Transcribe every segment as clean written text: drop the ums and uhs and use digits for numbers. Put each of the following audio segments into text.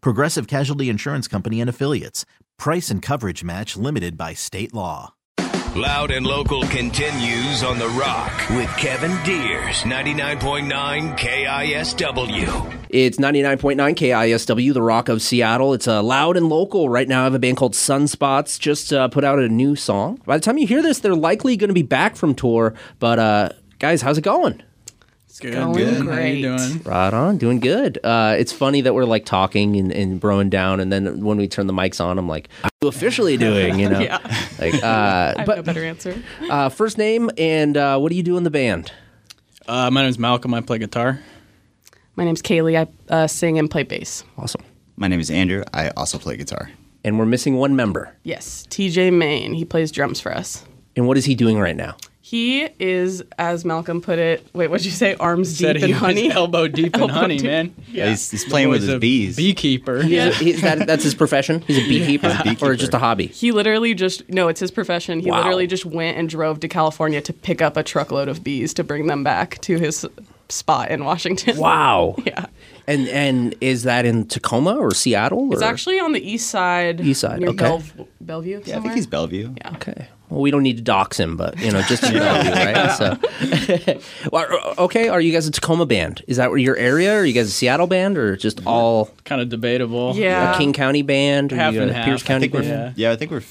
Progressive Casualty Insurance Company and Affiliates. Price and coverage match limited by state law. Loud and Local continues on The Rock with Kevin Deers, 99.9 KISW. It's 99.9 KISW, The Rock of Seattle. It's Loud and Local. Right now I have a band called Sun Spots. Just put out a new song. By the time you hear this, they're likely going to be back from tour. But guys, how's it going? It's good. Going great. How you doing? Right on. Doing good. It's funny that we're like talking and broing down, and then when we turn the mics on, I'm like, "How are you officially doing?" You know. Yeah. Like, I have no better answer. First name and what do you do in the band? My name's Malcolm. I play guitar. My name's Kaylee. I sing and play bass. Awesome. My name is Andrew. I also play guitar. And we're missing one member. Yes, TJ Main. He plays drums for us. And what is he doing right now? He is, as Malcolm put it, wait, what'd you say? Arms deep in honey? Elbow deep in honey, man. Yeah. He's playing with his bees. Beekeeper. Yeah. That's his profession? He's a beekeeper? Yeah. Or just a hobby? He literally just, no, it's his profession. He literally just went and drove to California to pick up a truckload of bees to bring them back to his spot in Washington. Wow. Yeah. And is that in Tacoma or Seattle? Or? It's actually on the east side. East side, near Bellevue. Yeah, somewhere? I think he's Bellevue. Yeah. Okay. Well, we don't need to dox him, but, you know, just in Bellevue, right? So, well, okay, are you guys a Tacoma band? Is that your area? Are you guys a Seattle band or just all? Kind of debatable. Yeah. A King County band? Or half and half. Pierce County band? I think we're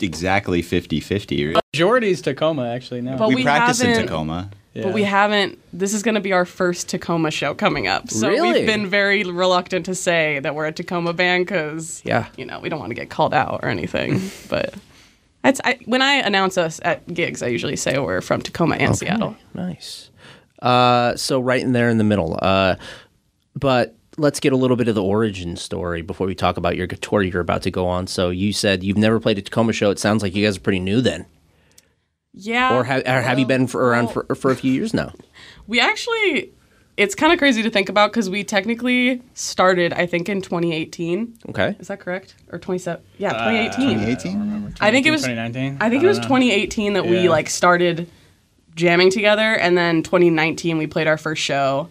exactly 50-50. Really. Majority is Tacoma, actually, now. But we practice in Tacoma. Yeah. But we haven't, this is going to be our first Tacoma show coming up. So we've been very reluctant to say that we're a Tacoma band because, you know, we don't want to get called out or anything. But when I announce us at gigs, I usually say we're from Tacoma and Seattle. Nice. So right in there in the middle. But let's get a little bit of the origin story before we talk about your tour you're about to go on. So you said you've never played a Tacoma show. It sounds like you guys are pretty new then. Yeah. Or have you been around for a few years now? We actually, it's kind of crazy to think about because we technically started, I think, in 2018. Okay. Is that correct? Or 27? Yeah, 2018. 2018? I don't remember. I think it was 2019. I think it was 2018 that we like started jamming together, and then 2019 we played our first show,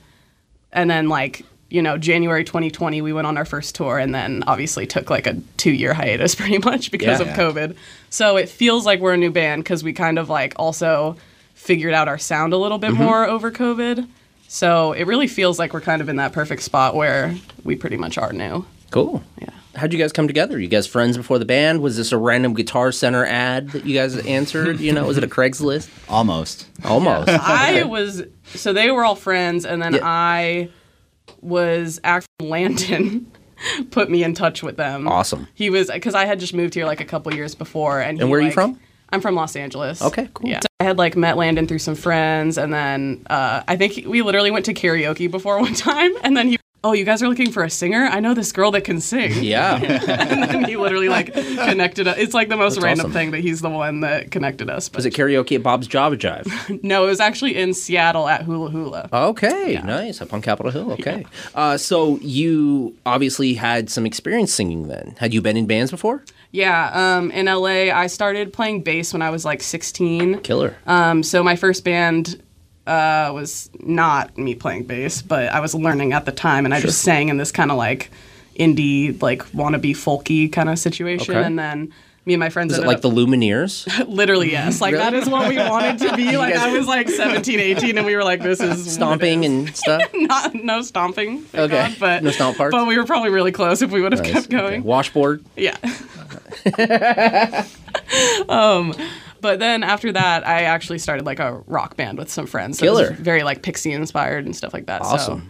and then like, you know, January 2020 we went on our first tour, and then obviously took like a 2-year hiatus pretty much because of COVID. So it feels like we're a new band because we kind of like also figured out our sound a little bit more over COVID. So it really feels like we're kind of in that perfect spot where we pretty much are new. Cool. Yeah. How'd you guys come together? Were you guys friends before the band? Was this a random Guitar Center ad that you guys answered? You know, was it a Craigslist? Almost. Yeah. So they were all friends, and then I was actually Landon put me in touch with them. Awesome. He was, because I had just moved here like a couple years before. And where are you from? I'm from Los Angeles. Okay, cool. Yeah. So I had like met Landon through some friends, and then I think we literally went to karaoke before one time, and then he, oh, you guys are looking for a singer? I know this girl that can sing. Yeah. And then he literally like connected us. It's like the most random thing that he's the one that connected us. But. Was it karaoke at Bob's Java Jive? No, it was actually in Seattle at Hula Hula. Okay, nice. Up on Capitol Hill. Okay. Yeah. So you obviously had some experience singing then. Had you been in bands before? Yeah, in LA, I started playing bass when I was like 16. Killer. So my first band was not me playing bass, but I was learning at the time, and I just sang in this kind of like indie, like wannabe folky kind of situation, and then me and my friends. Is it like the Lumineers? Literally, yes. Like that is what we wanted to be. Like I was like 17, 18, and we were like, "This is stomping and stuff." No stomping. Okay, God, but no stomp parts. But we were probably really close if we would have kept going. Okay. Washboard. Yeah. But then after that, I actually started like a rock band with some friends. So Killer. It was very like Pixie inspired and stuff like that. Awesome. So,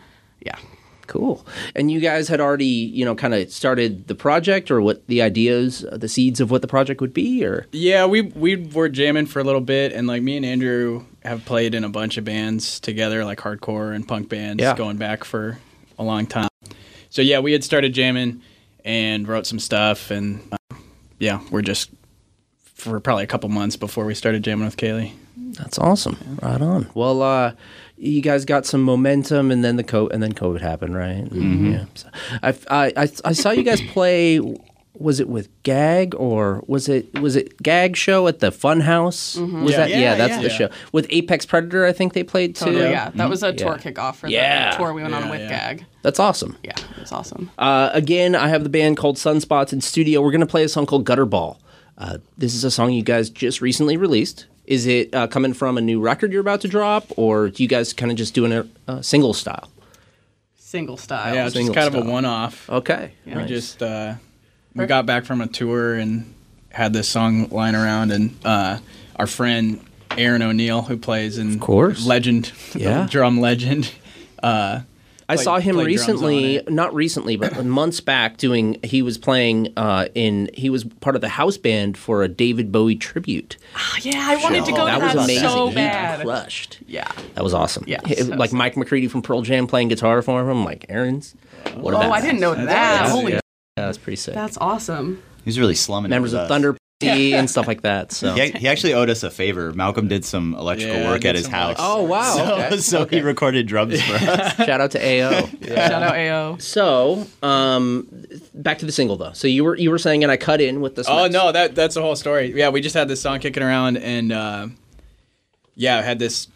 yeah. Cool. And you guys had already, you know, kind of started the project or what the ideas, the seeds of what the project would be? Or yeah, we were jamming for a little bit. And like me and Andrew have played in a bunch of bands together, like hardcore and punk bands going back for a long time. So yeah, we had started jamming and wrote some stuff. And yeah, we're just for probably a couple months before we started jamming with Kaylee. That's awesome. Yeah. Right on. Well, you guys got some momentum, and then COVID happened, right? Mm-hmm. Yeah. So I saw you guys play. Was it with Gag or was it Gag show at the Funhouse? Mm-hmm. That's the show with Apex Predator. I think they played too. Totally, yeah, that was a tour kickoff for the tour we went on with Gag. That's awesome. Yeah, it's awesome. Again, I have the band called Sun Spots in studio. We're gonna play a song called Gutterball. This is a song you guys just recently released. Is it coming from a new record you're about to drop, or do you guys kind of just doing a single style? Single style. Yeah, it's just kind of a one-off. Okay. Yeah. We just we got back from a tour and had this song lying around, and our friend Aaron O'Neill, who plays in drum legend. I saw him not recently, but months back he was part of the house band for a David Bowie tribute. Oh, yeah, I wanted to go to that. That was amazing. So bad. He crushed. Yeah. That was awesome. Yeah. Like Mike McCready from Pearl Jam playing guitar for him, like Aaron's. What about that? I didn't know that. Holy. Yeah, that's pretty sick. That's awesome. He's really slumming. Members of Thunder and stuff like that. So he actually owed us a favor. Malcolm did some electrical work at his house. Oh wow! So he recorded drums for us. Shout out to AO. Yeah. Shout out AO. So back to the single though. So you were saying, and I cut in with this. Oh no, that's the whole story. Yeah, we just had this song kicking around, and had this.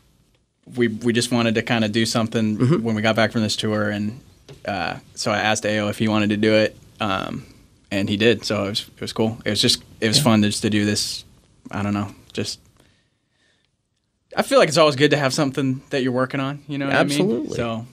We just wanted to kind of do something when we got back from this tour, and so I asked AO if he wanted to do it. And he did, so it was cool. It was fun just to do this. I don't know. Just I feel like it's always good to have something that you're working on. You know, what I mean? So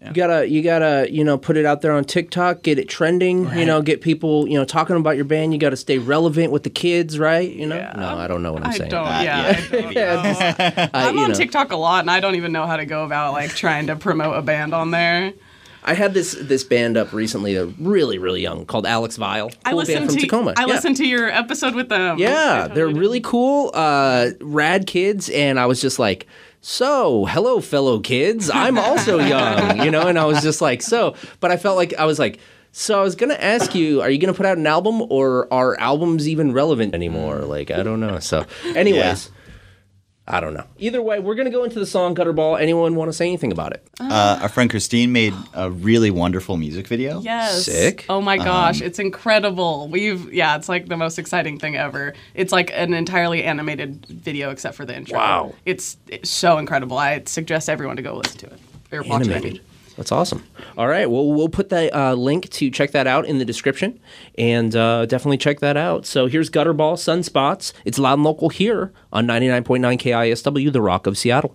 yeah. you gotta put it out there on TikTok, get it trending. Right. You know, get people talking about your band. You gotta stay relevant with the kids, right? You know. Yeah. No, I don't know what I'm saying. I don't know. I'm on TikTok a lot, and I don't even know how to go about like trying to promote a band on there. I had this band up recently, they're really, really young, called Alex Vile. I listened to your episode with them. Yeah, they're really cool, rad kids, and I was just like, so, hello, fellow kids, I'm also young, and I was just like, so, but I felt like, so I was going to ask you, are you going to put out an album, or are albums even relevant anymore? Like, I don't know, so, anyways. Yeah. I don't know. Either way, we're going to go into the song Gutterball. Anyone want to say anything about it? Our friend Christine made a really wonderful music video. Yes. Sick. Oh my gosh, it's incredible. It's like the most exciting thing ever. It's like an entirely animated video except for the intro. Wow. It's so incredible. I suggest everyone to go listen to it. Or watch it. That's awesome. All right, well, we'll put that link to check that out in the description, and definitely check that out. So here's Gutterball, Sun Spots. It's loud and local here on 99.9 KISW, the Rock of Seattle.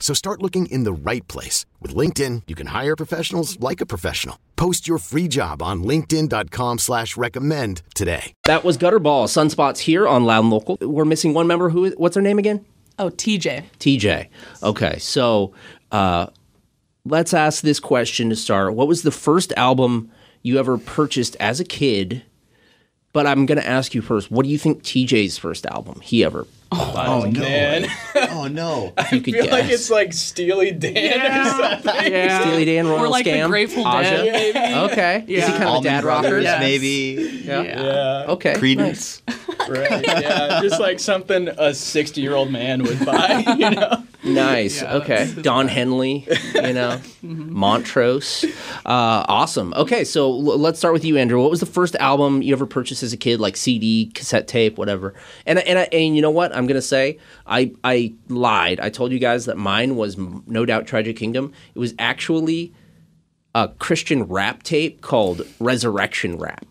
So start looking in the right place. With LinkedIn, you can hire professionals like a professional. Post your free job on linkedin.com/recommend today. That was Gutterball. Sun Spots here on Loud and Local. We're missing one member. What's her name again? Oh, TJ. TJ. Okay, so let's ask this question to start. What was the first album you ever purchased as a kid? But I'm going to ask you first, what do you think TJ's first album he ever bought? Oh, no. I feel like it's like Steely Dan or something. Yeah. Steely Dan, Royal Scam. Or like the Grateful Dead, maybe. Okay. Yeah. Is he kind of a dad rocker? Yes. Maybe. Yeah. Okay. Credence. Nice. Right, yeah. Just like something a 60-year-old man would buy, you know? Nice. Yeah, okay. Don Henley, you know, Montrose. Awesome. Okay. So let's start with you, Andrew. What was the first album you ever purchased as a kid, like CD, cassette tape, whatever? And you know what? I'm going to say I lied. I told you guys that mine was no doubt Tragic Kingdom. It was actually a Christian rap tape called Resurrection Rap.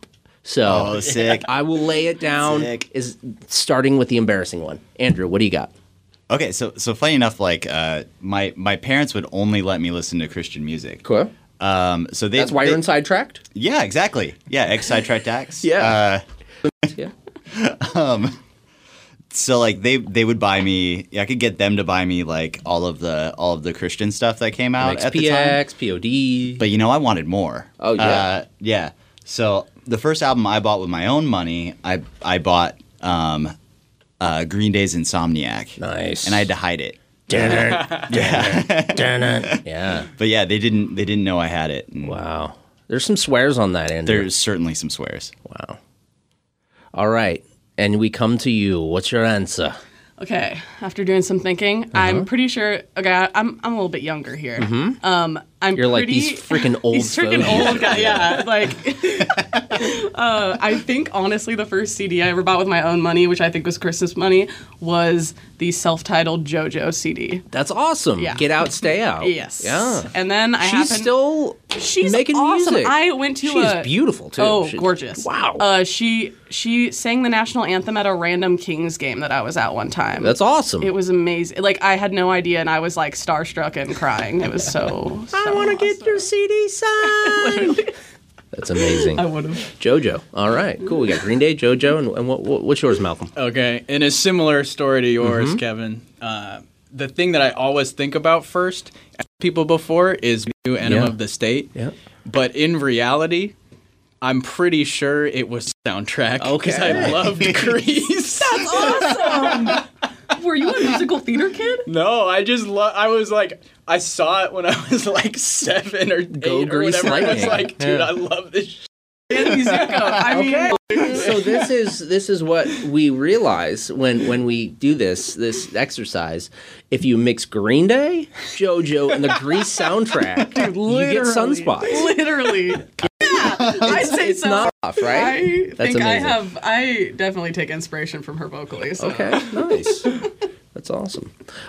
So sick. I will lay it down is starting with the embarrassing one. Andrew, what do you got? Okay, so funny enough, like my parents would only let me listen to Christian music. Cool. That's why you're sidetracked? Yeah, exactly. Yeah, ex-sidetracked acts. So like they would buy me. I could get them to buy me like all of the Christian stuff that came out at the time. POD. But you know, I wanted more. Oh yeah. Yeah. So the first album I bought with my own money, I bought. Green Day's Insomniac. Nice. And I had to hide it. Yeah. But yeah, they didn't know I had it. And wow. There's some swears on that, Andrew. There's certainly some swears. Wow. All right. And we come to you. What's your answer? Okay. After doing some thinking, I'm pretty sure. Okay, I'm a little bit younger here. Mm-hmm. You're like these freaking old guys. Yeah. I think honestly, the first CD I ever bought with my own money, which I think was Christmas money, was the self-titled JoJo CD. That's awesome. Yeah. Get out, stay out. Yes. Yeah. And then she's making awesome music. I went to she's beautiful too. Oh, gorgeous. Wow. She sang the national anthem at a random Kings game that I was at one time. That's awesome. It was amazing. Like I had no idea, and I was like starstruck and crying. It was so. I want to get your CD signed. That's amazing. I would have. JoJo. All right. Cool. We got Green Day, JoJo, and what's yours, Malcolm? Okay. In a similar story to yours, Kevin, the thing that I always think about first, people before, is New Enema of the State. Yeah. But in reality, I'm pretty sure it was soundtrack. Okay. Because I loved Grease. That's awesome. Were you a musical theater kid? No, I was like, I saw it when I was like 7 or 8 or whatever. Lightning. I was like, dude, I love this shit. So this is what we realize when we do this exercise. If you mix Green Day, JoJo, and the Grease soundtrack, dude, you get Sunspots. Literally. I'd say it's so. Not off, right? I definitely take inspiration from her vocally. So. Okay, nice. That's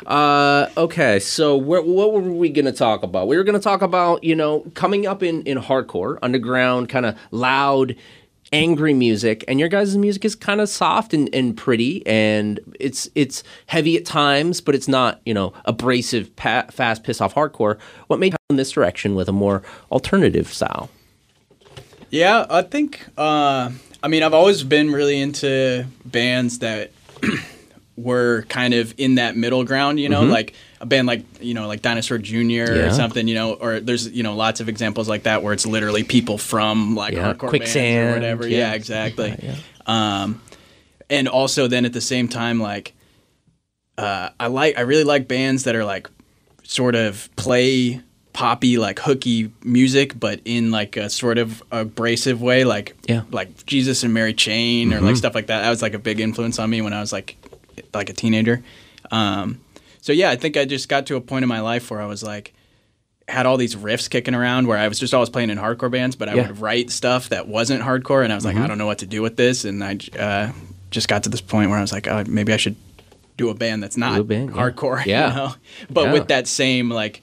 awesome. Okay, so what were we going to talk about? We were going to talk about, you know, coming up in hardcore, underground, kind of loud, angry music, and your guys' music is kind of soft and pretty, and it's heavy at times, but it's not, you know, abrasive, fast, piss-off hardcore. What made you go in this direction with a more alternative style? Yeah, I think, I mean, I've always been really into bands that were kind of in that middle ground, you know, mm-hmm. like a band like, you know, like Dinosaur Jr. Yeah. or something, you know, or there's, you know, lots of examples like that where it's literally people from like yeah. hardcore Quicksand, bands or whatever. Yeah, yeah exactly. Yeah, yeah. And also then at the same time, like, I really like bands that are like sort of play poppy, like hooky music, but in like a sort of abrasive way, like, yeah. like Jesus and Mary Chain mm-hmm. or like stuff like that. That was like a big influence on me when I was like a teenager. So yeah, I think I just got to a point in my life where I was like, had all these riffs kicking around where I was just always playing in hardcore bands, but I yeah. would write stuff that wasn't hardcore. And I was like, mm-hmm. I don't know what to do with this. And I just got to this point where I was like, oh, maybe I should do a band that's not hardcore, yeah. you know? But yeah. with that same like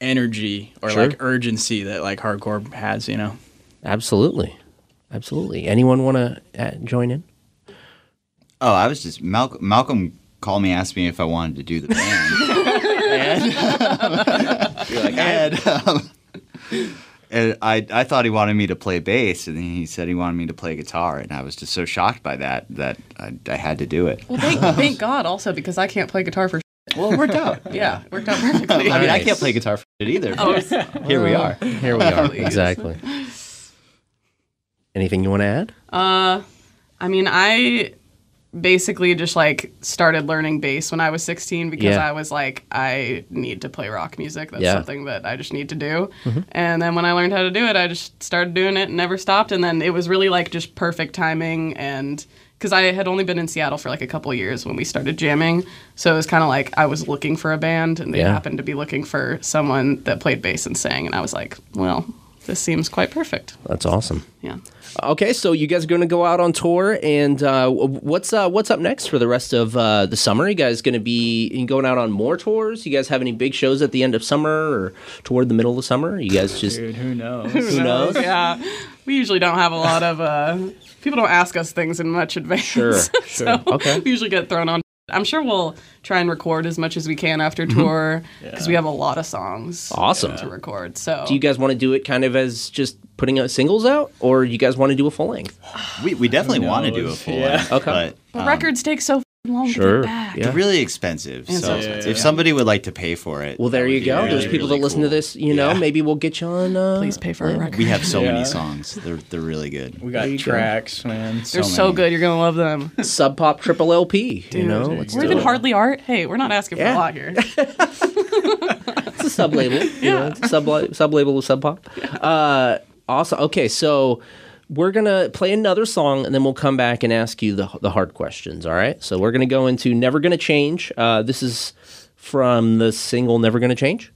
energy or sure. like urgency that like hardcore has, you know? Absolutely. Absolutely. Anyone want to join in? Oh, I was just Malcolm called me, asked me if I wanted to do the band. And I thought he wanted me to play bass, and then he said he wanted me to play guitar, and I was just so shocked by that I had to do it. Well, thank God also, because I can't play guitar for shit. Well, it worked out. Yeah, it worked out perfectly. I mean, I can't play guitar for shit either. Oh, Here we are. Exactly. Anything you want to add? I mean, I basically just like started learning bass when I was 16 because yeah. I was like, I need to play rock music. That's yeah. something that I just need to do. Mm-hmm. And then when I learned how to do it, I just started doing it and never stopped. And then it was really like just perfect timing. And because I had only been in Seattle for like a couple years when we started jamming. So it was kind of like I was looking for a band and they yeah. happened to be looking for someone that played bass and sang. And I was like, well, this seems quite perfect. That's awesome. Yeah. Okay, so you guys are going to go out on tour, and what's up next for the rest of the summer? You guys going to be going out on more tours? You guys have any big shows at the end of summer or toward the middle of summer? You guys just... Dude, who knows? Who knows? Yeah. We usually don't have a lot of... people don't ask us things in much advance. Sure, so okay. We usually get thrown on. I'm sure we'll try and record as much as we can after tour because yeah. we have a lot of songs awesome. To record. So, do you guys want to do it kind of as just putting out singles out, or you guys want to do a full length? We definitely want to do a full yeah. length. Okay, but records take so long to get back. Yeah. They're really expensive. If somebody would like to pay for it, well, there you go. There's people that listen to this. You know, maybe we'll get you on. Please pay for a record. We have so many songs. They're really good. We got tracks, man. They're so good. You're gonna love them. Sub Pop triple LP. Dude, you know, we're even hardly art. Hey, we're not asking for a lot here. It's a sub label. Yeah, sub label with Sub Pop. Awesome. Okay, so. We're going to play another song, and then we'll come back and ask you the hard questions, all right? So we're going to go into Never Gonna Change. This is from the single Never Gonna Change?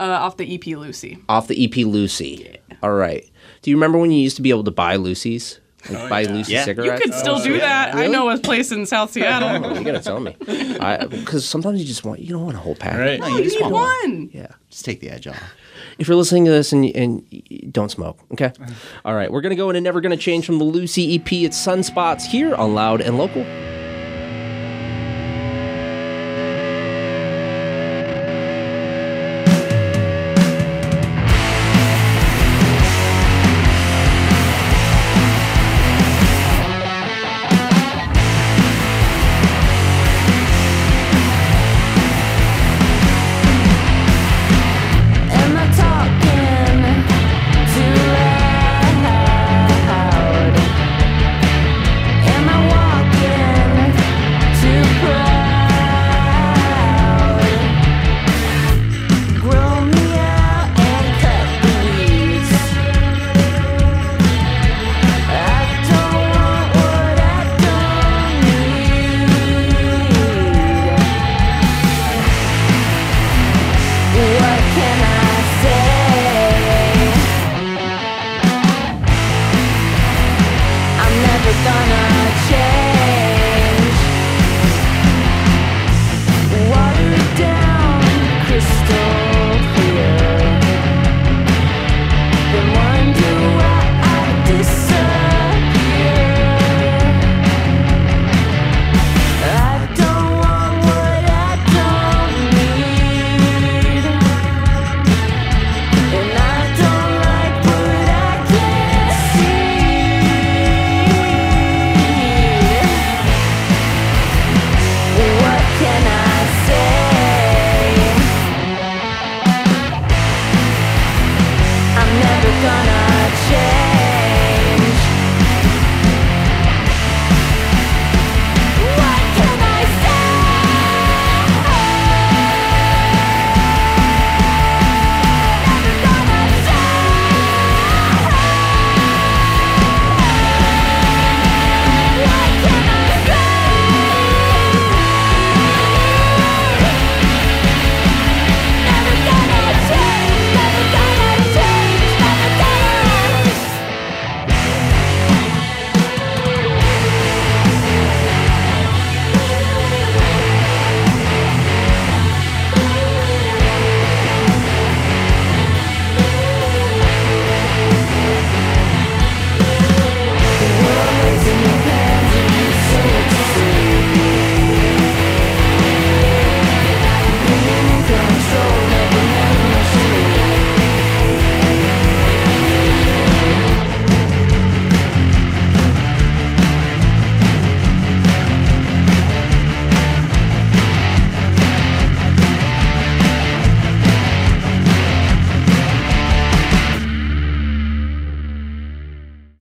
Off the EP Lucy. Off the EP Lucy. Yeah. All right. Do you remember when you used to be able to buy Lucy's? Lucy cigarettes? You could still do that. Really? I know a place in South Seattle. You got to tell me. Because sometimes you don't want a whole pack. Right. No, you just want one. Yeah. Just take the edge off. If you're listening to this and you don't smoke, okay? All right, we're going to go into Never Gonna Change from the Lucy EP. It's Sun Spots here on Loud and Local.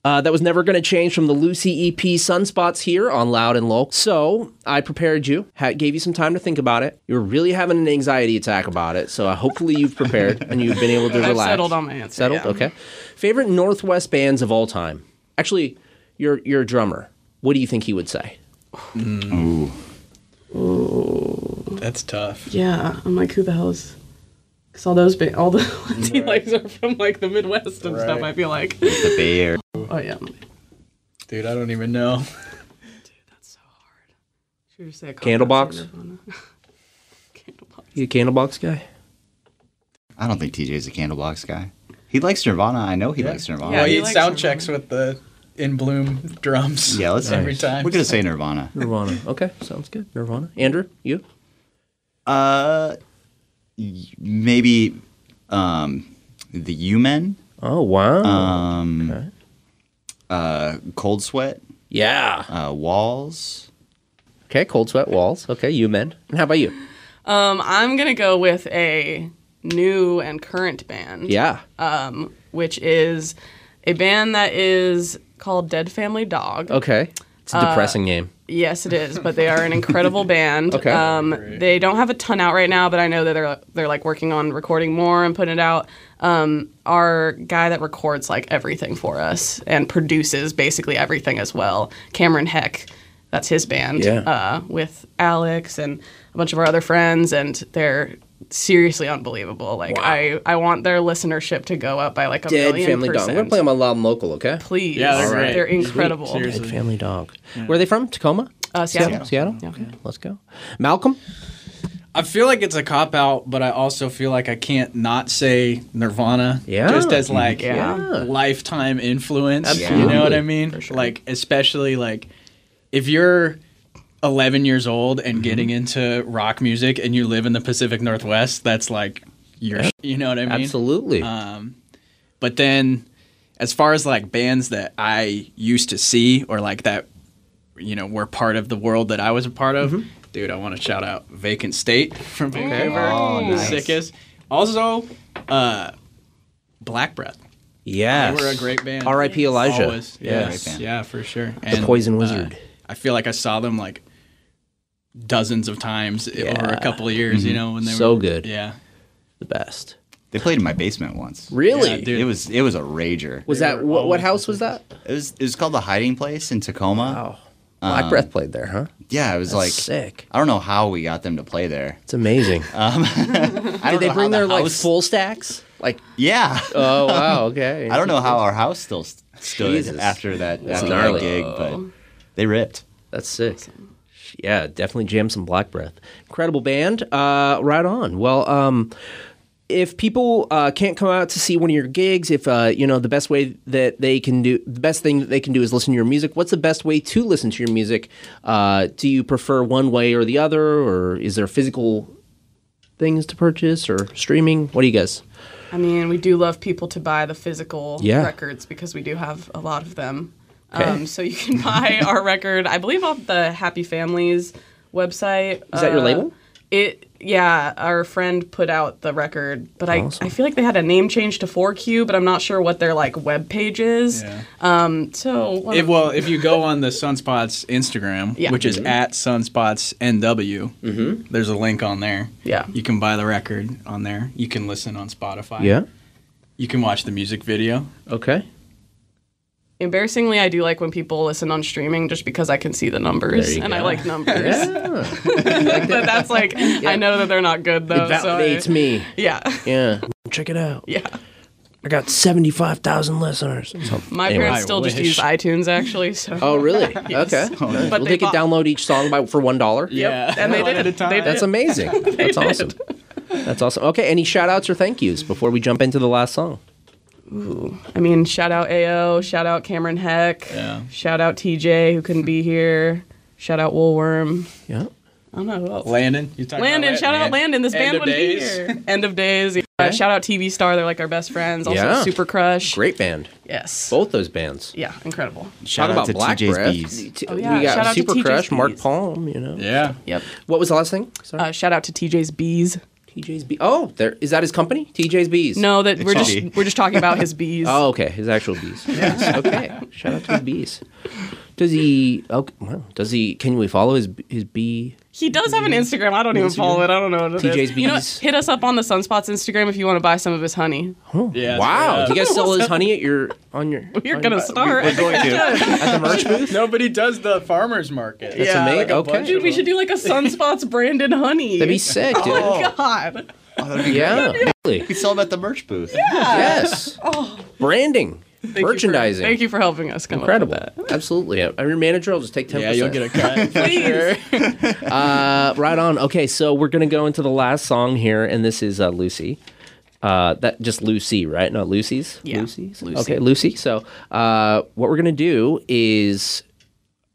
That was Never Gonna Change from the Lucy EP Sun Spots here on Loud and Local. So I prepared you, gave you some time to think about it. You were really having an anxiety attack about it, so hopefully you've prepared and you've been able to relax. I've settled on my answer. Settled? Yeah. Okay. Favorite Northwest bands of all time? Actually, you're a drummer. What do you think he would say? Mm. Ooh. Ooh. That's tough. Yeah. I'm like, who the hell is... Because all the Latinos are from, like, the Midwest and stuff, I feel like. The Bay Area. Oh, yeah. Dude, I don't even know. Dude, that's so hard. Should we just say a Candlebox? Candlebox. You a Candlebox guy? I don't think TJ's a Candlebox guy. He likes Nirvana. I know he likes Nirvana. Yeah, he sound checks with the In Bloom drums every time. We're going to say Nirvana. Nirvana. Okay, sounds good. Nirvana. Andrew, you? Maybe the U-Men. Oh, wow. Okay. Cold Sweat. Yeah. Walls. Okay, Cold Sweat, Walls. Okay, U-Men. And how about you? I'm going to go with a new and current band. Yeah. Which is a band that is called Dead Family Dog. Okay. It's a depressing name. Yes, it is, but they are an incredible band. Okay. They don't have a ton out right now, but I know that they're like working on recording more and putting it out. Our guy that records like everything for us and produces basically everything as well, Cameron Heck, that's his band, with Alex and a bunch of our other friends, and they're seriously unbelievable. Like, wow. I want their listenership to go up by like a million percent. We're gonna play them on Loud and Local, okay? Please. Yeah, they're incredible. Seriously. Dead Family Dog. Yeah. Where are they from? Tacoma? Seattle. Yeah. Okay, let's go. Malcolm? I feel like it's a cop-out, but I also feel like I can't not say Nirvana. Yeah. Just as like lifetime influence. Absolutely. You know what I mean? For sure. Like, especially like if you're 11 years old and getting into rock music and you live in the Pacific Northwest, that's like your you know what I mean? Absolutely. But then as far as like bands that I used to see or like that, you know, were part of the world that I was a part of, dude, I want to shout out Vacant State from Vancouver. Oh, nice. Sickest. Also, Black Breath. Yes. They were a great band. R.I.P. Elijah. Always. Yes. Band. Yeah, for sure. And, the Poison Wizard. I feel like I saw them like dozens of times over a couple of years, you know, when they were so good. Yeah. The best. They played in my basement once. Really? Yeah, dude. It was a rager. Was that what house was that? It was called The Hiding Place in Tacoma. Wow. Black Breath played there, huh? Yeah, it was sick. I don't know how we got them to play there. It's amazing. Did they bring their like full stacks? Like yeah. Oh wow, okay. I don't know how our house still stood after that gig, but they ripped. That's sick. Awesome. Yeah, definitely jam some Black Breath. Incredible band. Right on. Well, if people can't come out to see one of your gigs, if you know, the best thing that they can do is listen to your music. What's the best way to listen to your music? Do you prefer one way or the other, or is there physical things to purchase or streaming? What do you guys? I mean, we do love people to buy the physical records because we do have a lot of them. Okay. So you can buy our record, I believe, off the Happy Families website. Is that your label? Our friend put out the record, but awesome. I feel like they had a name change to 4Q, but I'm not sure what their like web page is. Yeah. If you go on the Sunspots Instagram, which is at SunspotsNW, there's a link on there. Yeah, you can buy the record on there. You can listen on Spotify. Yeah, you can watch the music video. Okay. Embarrassingly, I do like when people listen on streaming just because I can see the numbers, and I like numbers. But that's like, I know that they're not good, though. It validates me. Yeah. Yeah. Check it out. Yeah. I got 75,000 listeners. So, parents still just use iTunes, actually. So. Oh, really? Yes. Okay. Oh, nice. But they could download each song for $1. Yeah. Yep. And they did. That's amazing. That's awesome. That's awesome. Okay, any shout-outs or thank yous before we jump into the last song? Ooh. I mean, shout out AO, shout out Cameron Heck, shout out TJ, who couldn't be here, shout out Woolworm. Yeah. I don't know who else. Landon. Landon, shout out Landon. This band wouldn't be here. End of Days. Yeah. Shout out TV Star. They're like our best friends. Also Super Crush. Great band. Yes. Both those bands. Yeah, incredible. Shout out to Black TJ's Bees. Oh, yeah. We got shout out Super Crush, Mark Palm, you know. Yeah. So, yep. What was the last thing? Sorry. Shout out to TJ's Bees. TJ's Bees. Oh, there is that his company, TJ's Bees. No, that we're just talking about his bees. Oh, okay, his actual bees. Yes. Okay, shout out to his bees. Does he? Okay, well, does he? Can we follow his bee? He does have an Instagram. I don't even follow it. I don't know what it is. TJ's Bees. You know, hit us up on the Sunspots Instagram if you want to buy some of his honey. Oh. Yeah, wow. Do you guys sell his honey at your? We're gonna start. We're going to at the merch booth. Nobody does the farmers market. That's amazing. Like okay, dude, we should do like a Sunspots branded honey. That'd be sick, dude. Oh my god. Oh, that'd be great. We could sell them at the merch booth. Yeah. Yes. Oh. Branding. Merchandising. Thank you for helping us come up with that. Absolutely. I'm your manager. I'll just take 10%. Yeah, you'll get a cut. Please. Sure. Right on. Okay, so we're going to go into the last song here, and this is Lucy. That just Lucy, right? Not Lucy's? Yeah. Lucy's? Lucy. Okay, Lucy. So what we're going to do is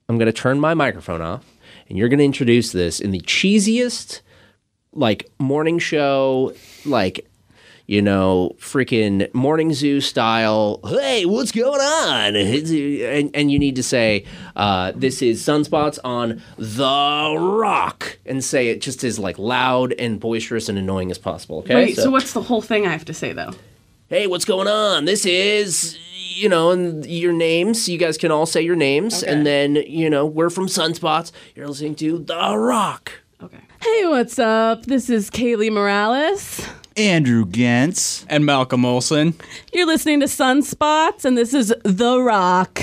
I'm going to turn my microphone off, and you're going to introduce this in the cheesiest, like, morning show, like, you know, freaking morning zoo style, hey, what's going on? And you need to say, this is Sunspots on the Rock, and say it just as like loud and boisterous and annoying as possible, okay? Wait, so what's the whole thing I have to say, though? Hey, what's going on? This is, you know, and your names. You guys can all say your names, okay. And then, you know, we're from Sunspots. You're listening to The Rock. Okay. Hey, what's up? This is Kaylee Morales. Andrew Gentz. And Malcolm Olson. You're listening to Sunspots, and this is The Rock.